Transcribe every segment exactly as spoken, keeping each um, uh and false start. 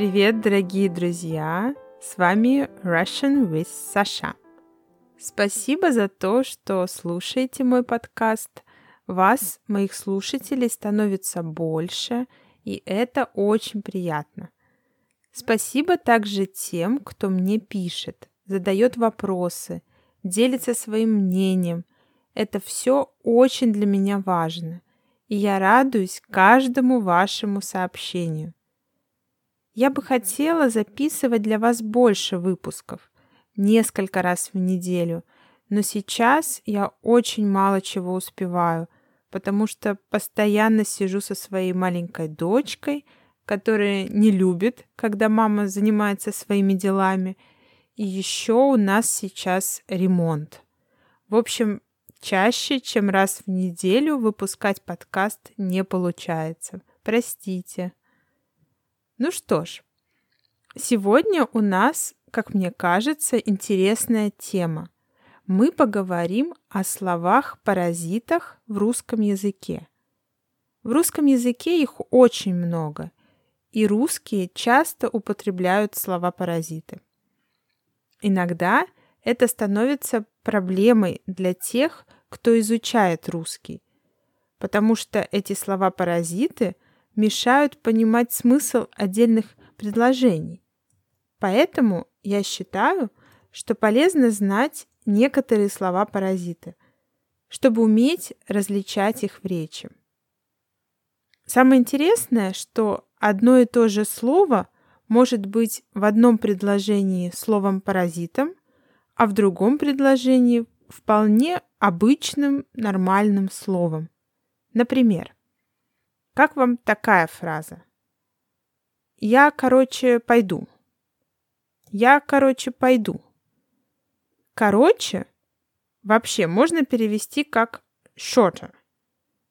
Привет, дорогие друзья! С вами Russian with Sasha. Спасибо за то, что слушаете мой подкаст. Вас, моих слушателей, становится больше, и это очень приятно. Спасибо также тем, кто мне пишет, задает вопросы, делится своим мнением. Это все очень для меня важно, и я радуюсь каждому вашему сообщению. Я бы хотела записывать для вас больше выпусков, несколько раз в неделю, но сейчас я очень мало чего успеваю, потому что постоянно сижу со своей маленькой дочкой, которая не любит, когда мама занимается своими делами, и еще у нас сейчас ремонт. В общем, чаще, чем раз в неделю выпускать подкаст не получается. Простите. Ну что ж, сегодня у нас, как мне кажется, интересная тема. Мы поговорим о словах-паразитах в русском языке. В русском языке их очень много, и русские часто употребляют слова-паразиты. Иногда это становится проблемой для тех, кто изучает русский, потому что эти слова-паразиты – мешают понимать смысл отдельных предложений. Поэтому я считаю, что полезно знать некоторые слова-паразиты, чтобы уметь различать их в речи. Самое интересное, что одно и то же слово может быть в одном предложении словом-паразитом, а в другом предложении вполне обычным нормальным словом. Например, как вам такая фраза? Я, короче, пойду. Я, короче, пойду. Короче вообще можно перевести как shorter.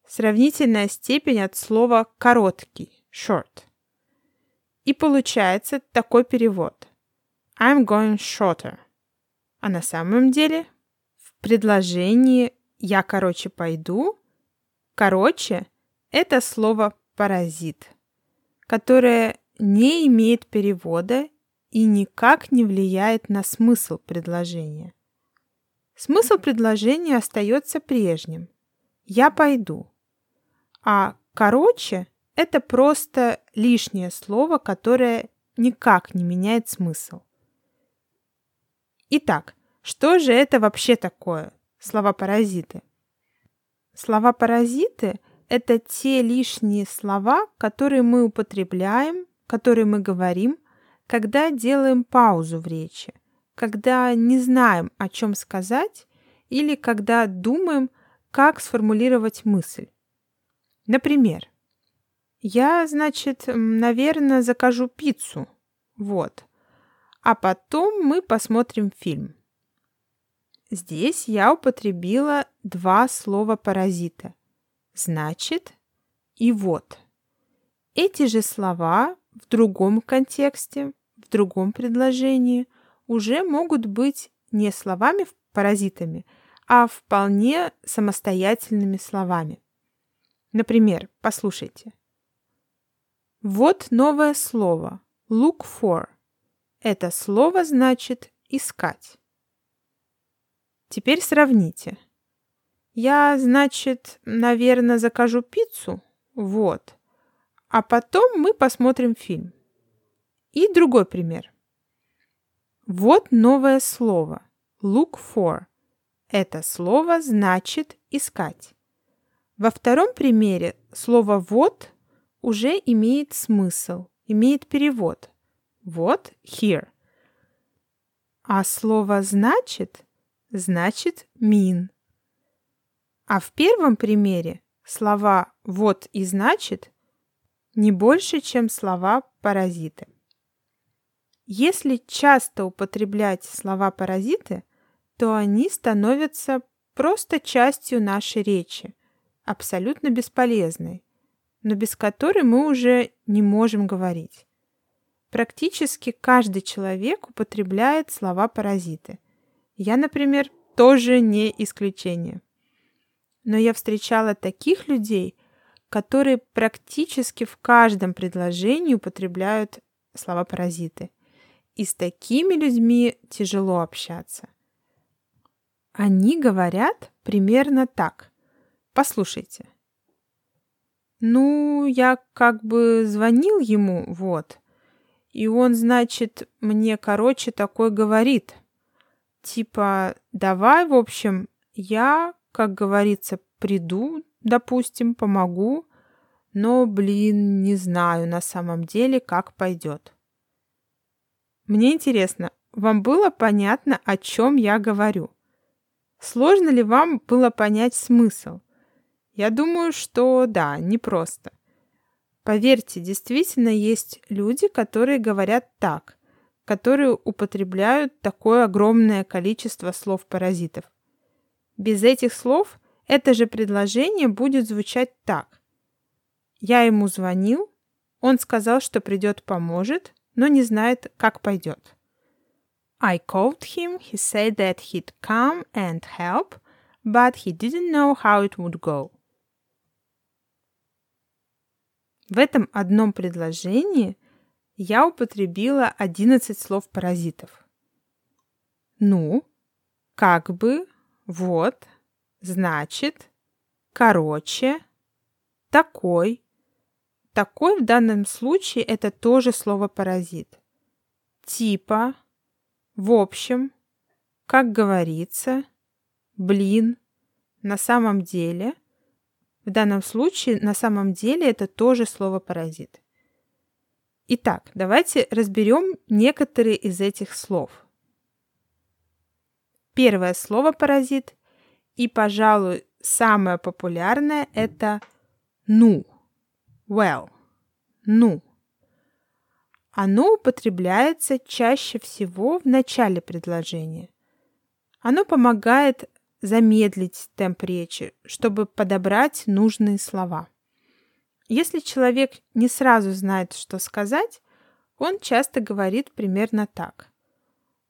Сравнительная степень от слова короткий, short. И получается такой перевод. I'm going shorter. А на самом деле в предложении я, короче, пойду, короче это слово «паразит», которое не имеет перевода и никак не влияет на смысл предложения. Смысл предложения остается прежним. «Я пойду». А «короче» — это просто лишнее слово, которое никак не меняет смысл. Итак, что же это вообще такое? Слова-паразиты. Слова-паразиты — это те лишние слова, которые мы употребляем, которые мы говорим, когда делаем паузу в речи, когда не знаем, о чем сказать, или когда думаем, как сформулировать мысль. Например, я, значит, наверное, закажу пиццу, вот, а потом мы посмотрим фильм. Здесь я употребила два слова-паразита. Значит и вот. Эти же слова в другом контексте, в другом предложении уже могут быть не словами-паразитами, а вполне самостоятельными словами. Например, послушайте. Вот новое слово look for. Это слово значит искать. Теперь сравните. Я, значит, наверное, закажу пиццу, вот, а потом мы посмотрим фильм. И другой пример. Вот новое слово look for. Это слово значит искать. Во втором примере слово вот уже имеет смысл, имеет перевод. Вот here. А слово значит значит mean. А в первом примере слова «вот» и «значит» не больше, чем слова-паразиты. Если часто употреблять слова-паразиты, то они становятся просто частью нашей речи, абсолютно бесполезной, но без которой мы уже не можем говорить. Практически каждый человек употребляет слова-паразиты. Я, например, тоже не исключение. Но я встречала таких людей, которые практически в каждом предложении употребляют слова-паразиты. И с такими людьми тяжело общаться. Они говорят примерно так. Послушайте. Ну, я как бы звонил ему, вот. И он, значит, мне, короче, такой говорит. Типа, давай, в общем, я, как говорится, приду, допустим, помогу. Но, блин, не знаю на самом деле, как пойдет. Мне интересно, вам было понятно, о чем я говорю? Сложно ли вам было понять смысл? Я думаю, что да, непросто. Поверьте, действительно есть люди, которые говорят так, которые употребляют такое огромное количество слов-паразитов. Без этих слов это же предложение будет звучать так. Я ему звонил, он сказал, что придет, поможет, но не знает, как пойдет. I called him, he said that he'd come and help, but he didn't know how it would go. В этом одном предложении я употребила одиннадцать слов-паразитов. Ну, как бы, вот, значит, короче, такой. Такой в данном случае это тоже слово-паразит. Типа, в общем, как говорится, блин, на самом деле. В данном случае, на самом деле, это тоже слово «паразит». Итак, давайте разберем некоторые из этих слов. Первое слово «паразит» и, пожалуй, самое популярное – это «ну». Well. «Ну». Оно употребляется чаще всего в начале предложения. Оно помогает замедлить темп речи, чтобы подобрать нужные слова. Если человек не сразу знает, что сказать, он часто говорит примерно так.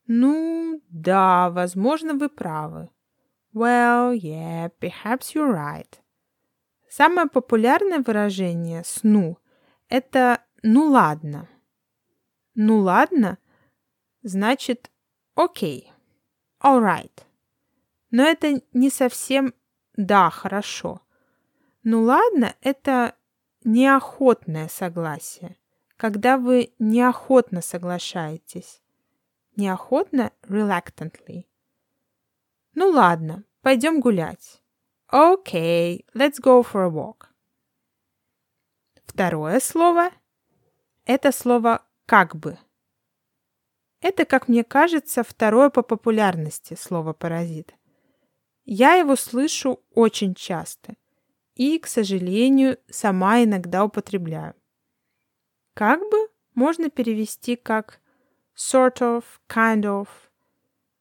Ну, да, возможно, вы правы. Well, yeah, perhaps you're right. Самое популярное выражение с «ну» – это «ну ладно». «Ну ладно» значит «окей», «all right». Но это не совсем «да, хорошо». «Ну ладно» — это неохотное согласие, когда вы неохотно соглашаетесь. Неохотно — reluctantly. «Ну ладно, пойдем гулять». «Окей, let's go for a walk». Второе слово — это слово «как бы». Это, как мне кажется, второе по популярности слово «паразит». Я его слышу очень часто и, к сожалению, сама иногда употребляю. Как бы можно перевести как sort of, kind of.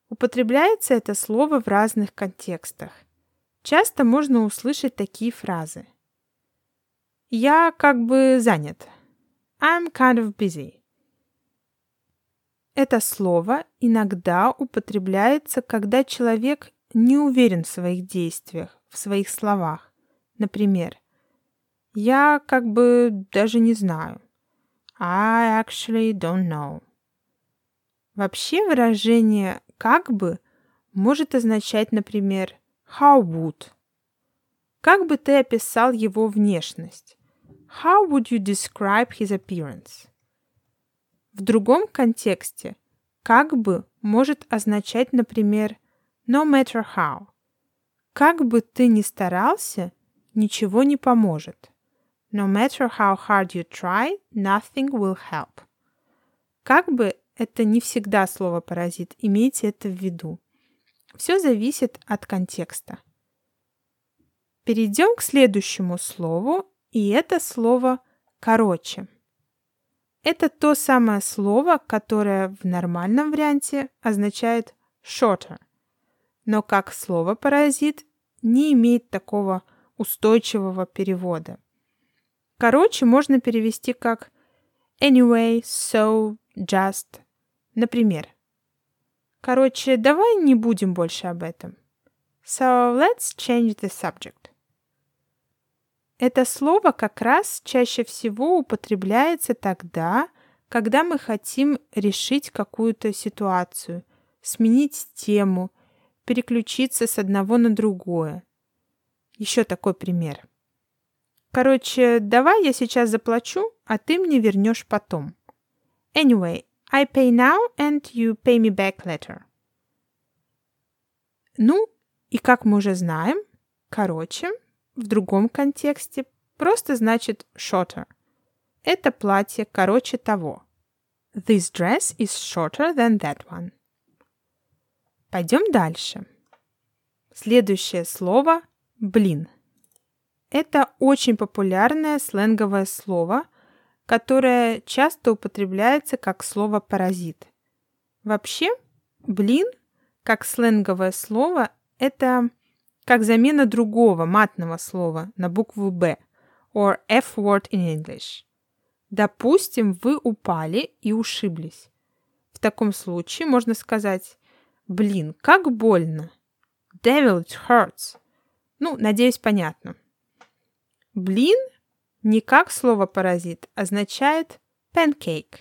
Употребляется это слово в разных контекстах. Часто можно услышать такие фразы. Я как бы занят. I'm kind of busy. Это слово иногда употребляется, когда человек не уверен в своих действиях, в своих словах. Например, я как бы даже не знаю. I actually don't know. Вообще выражение «как бы» может означать, например, how would. Как бы ты описал его внешность? How would you describe his appearance? В другом контексте «как бы» может означать, например, no matter how. Как бы ты ни старался, ничего не поможет. No matter how hard you try, nothing will help. Как бы это не всегда слово «паразит», имейте это в виду. Все зависит от контекста. Перейдем к следующему слову, и это слово «короче». Это то самое слово, которое в нормальном варианте означает shorter. Но как слово «паразит» не имеет такого устойчивого перевода. Короче, можно перевести как anyway, so, just. Например, короче, давай не будем больше об этом. So, let's change the subject. Это слово как раз чаще всего употребляется тогда, когда мы хотим решить какую-то ситуацию, сменить тему, переключиться с одного на другое. Еще такой пример. Короче, давай я сейчас заплачу, а ты мне вернешь потом. Anyway, I pay now and you pay me back later. Ну, и как мы уже знаем, короче, в другом контексте просто значит shorter. Это платье короче того. This dress is shorter than that one. Пойдем дальше. Следующее слово «блин». Это очень популярное сленговое слово, которое часто употребляется как слово «паразит». Вообще, «блин» как сленговое слово – это как замена другого матного слова на букву «Б» or F-word in English. Допустим, вы упали и ушиблись. В таком случае можно сказать «блин, как больно!» Devil, it hurts! Ну, надеюсь, понятно. «Блин» не как слово «паразит» означает pancake.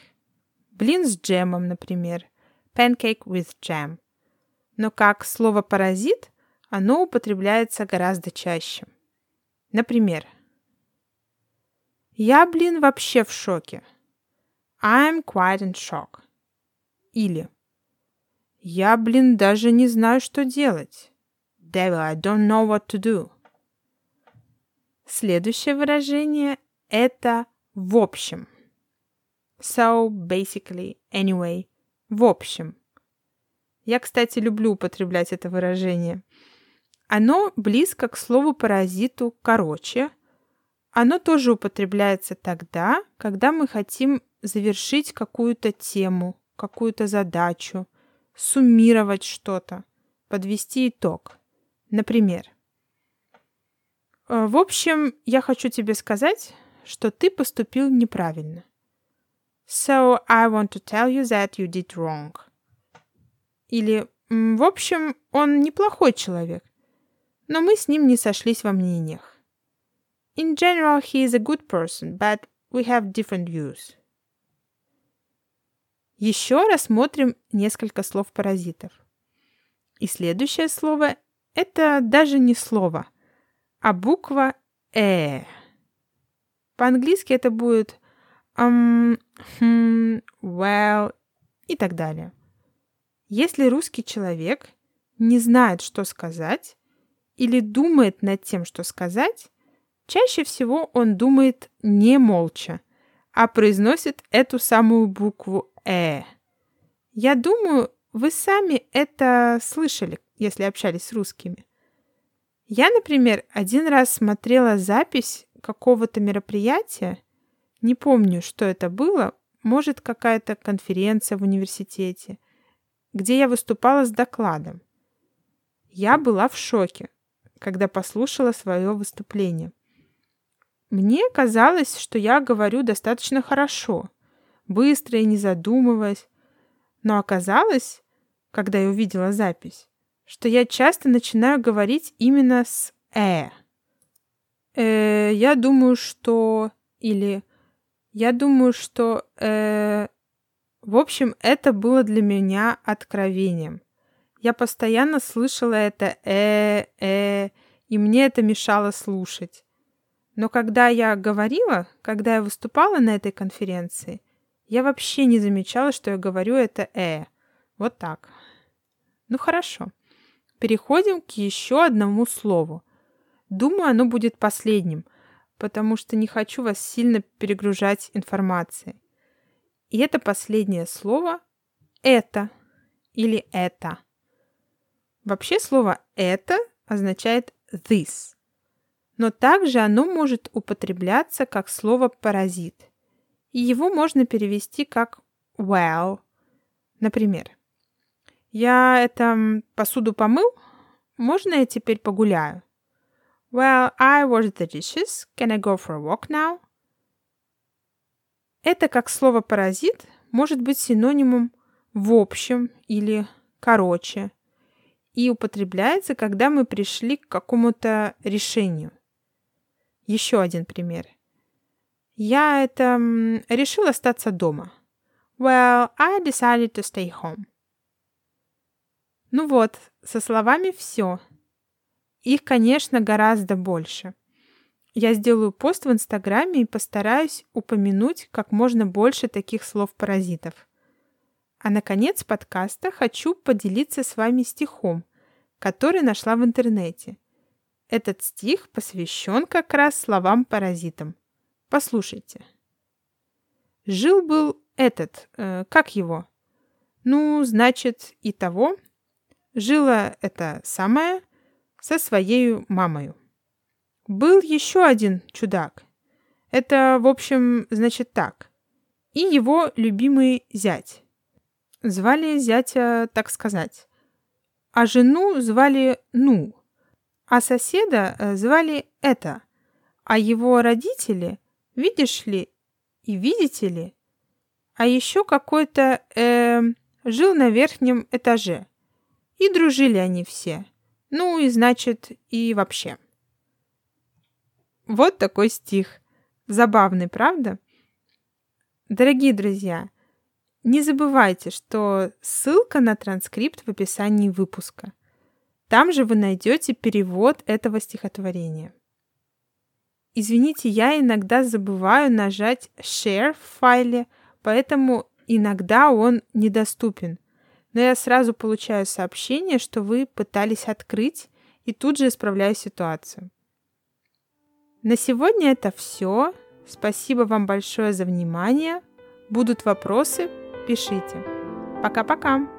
Блин с джемом, например. Pancake with jam. Но как слово «паразит» оно употребляется гораздо чаще. Например, я, блин, вообще в шоке. I'm quite in shock. Или я, блин, даже не знаю, что делать. Devil, I don't know what to do. Следующее выражение – это «в общем». So, basically, anyway, «в общем». Я, кстати, люблю употреблять это выражение. Оно близко к слову «паразиту» короче. Оно тоже употребляется тогда, когда мы хотим завершить какую-то тему, какую-то задачу, суммировать что-то, подвести итог. Например, в общем, я хочу тебе сказать, что ты поступил неправильно. So, I want to tell you that you did wrong. Или, в общем, он неплохой человек, но мы с ним не сошлись во мнениях. In general, he is a good person, but we have different views. Еще рассмотрим несколько слов-паразитов. И следующее слово – это даже не слово, а буква «э». По-английски это будет um, hmm, well и так далее. Если русский человек не знает, что сказать, или думает над тем, что сказать, чаще всего он думает не молча, а произносит эту самую букву «э». Я думаю, вы сами это слышали, если общались с русскими. Я, например, один раз смотрела запись какого-то мероприятия, не помню, что это было, может, какая-то конференция в университете, где я выступала с докладом. Я была в шоке, когда послушала свое выступление. Мне казалось, что я говорю достаточно хорошо, быстро и не задумываясь, но оказалось, когда я увидела запись, что я часто начинаю говорить именно с «э». «Э, я думаю, что...» или «я думаю, что...» э... В общем, это было для меня откровением. Я постоянно слышала это э э и мне это мешало слушать. Но когда я говорила, когда я выступала на этой конференции, я вообще не замечала, что я говорю это «э». Вот так. Ну хорошо. Переходим к еще одному слову. Думаю, оно будет последним, потому что не хочу вас сильно перегружать информацией. И это последнее слово «это» или «это». Вообще слово «это» означает «this», но также оно может употребляться как слово «паразит», и его можно перевести как «well». Например, «Я это, посуду помыл? Можно я теперь погуляю?» «Well, I washed the dishes. Can I go for a walk now?» Это как слово «паразит» может быть синонимом «в общем» или «короче» и употребляется, когда мы пришли к какому-то решению. Еще один пример. Я это решила остаться дома. Well, I decided to stay home. Ну вот, со словами все. Их, конечно, гораздо больше. Я сделаю пост в Инстаграме и постараюсь упомянуть как можно больше таких слов-паразитов. А на конец подкаста хочу поделиться с вами стихом, который нашла в интернете. Этот стих посвящен как раз словам-паразитам. Послушайте. Жил-был этот, э, как его? Ну, значит, и того. Жила эта самая со своей мамою. Был еще один чудак. Это, в общем, значит так. И его любимый зять. Звали зятя, так сказать. А жену звали Ну. А соседа звали Это. А его родители, видишь ли, и видите ли. А еще какой-то э, жил на верхнем этаже. И дружили они все. Ну и значит, и вообще. Вот такой стих. Забавный, правда? Дорогие друзья, не забывайте, что ссылка на транскрипт в описании выпуска. Там же вы найдете перевод этого стихотворения. Извините, я иногда забываю нажать «Share» в файле, поэтому иногда он недоступен. Но я сразу получаю сообщение, что вы пытались открыть, и тут же исправляю ситуацию. На сегодня это все. Спасибо вам большое за внимание. Будут вопросы – пишите. Пока-пока!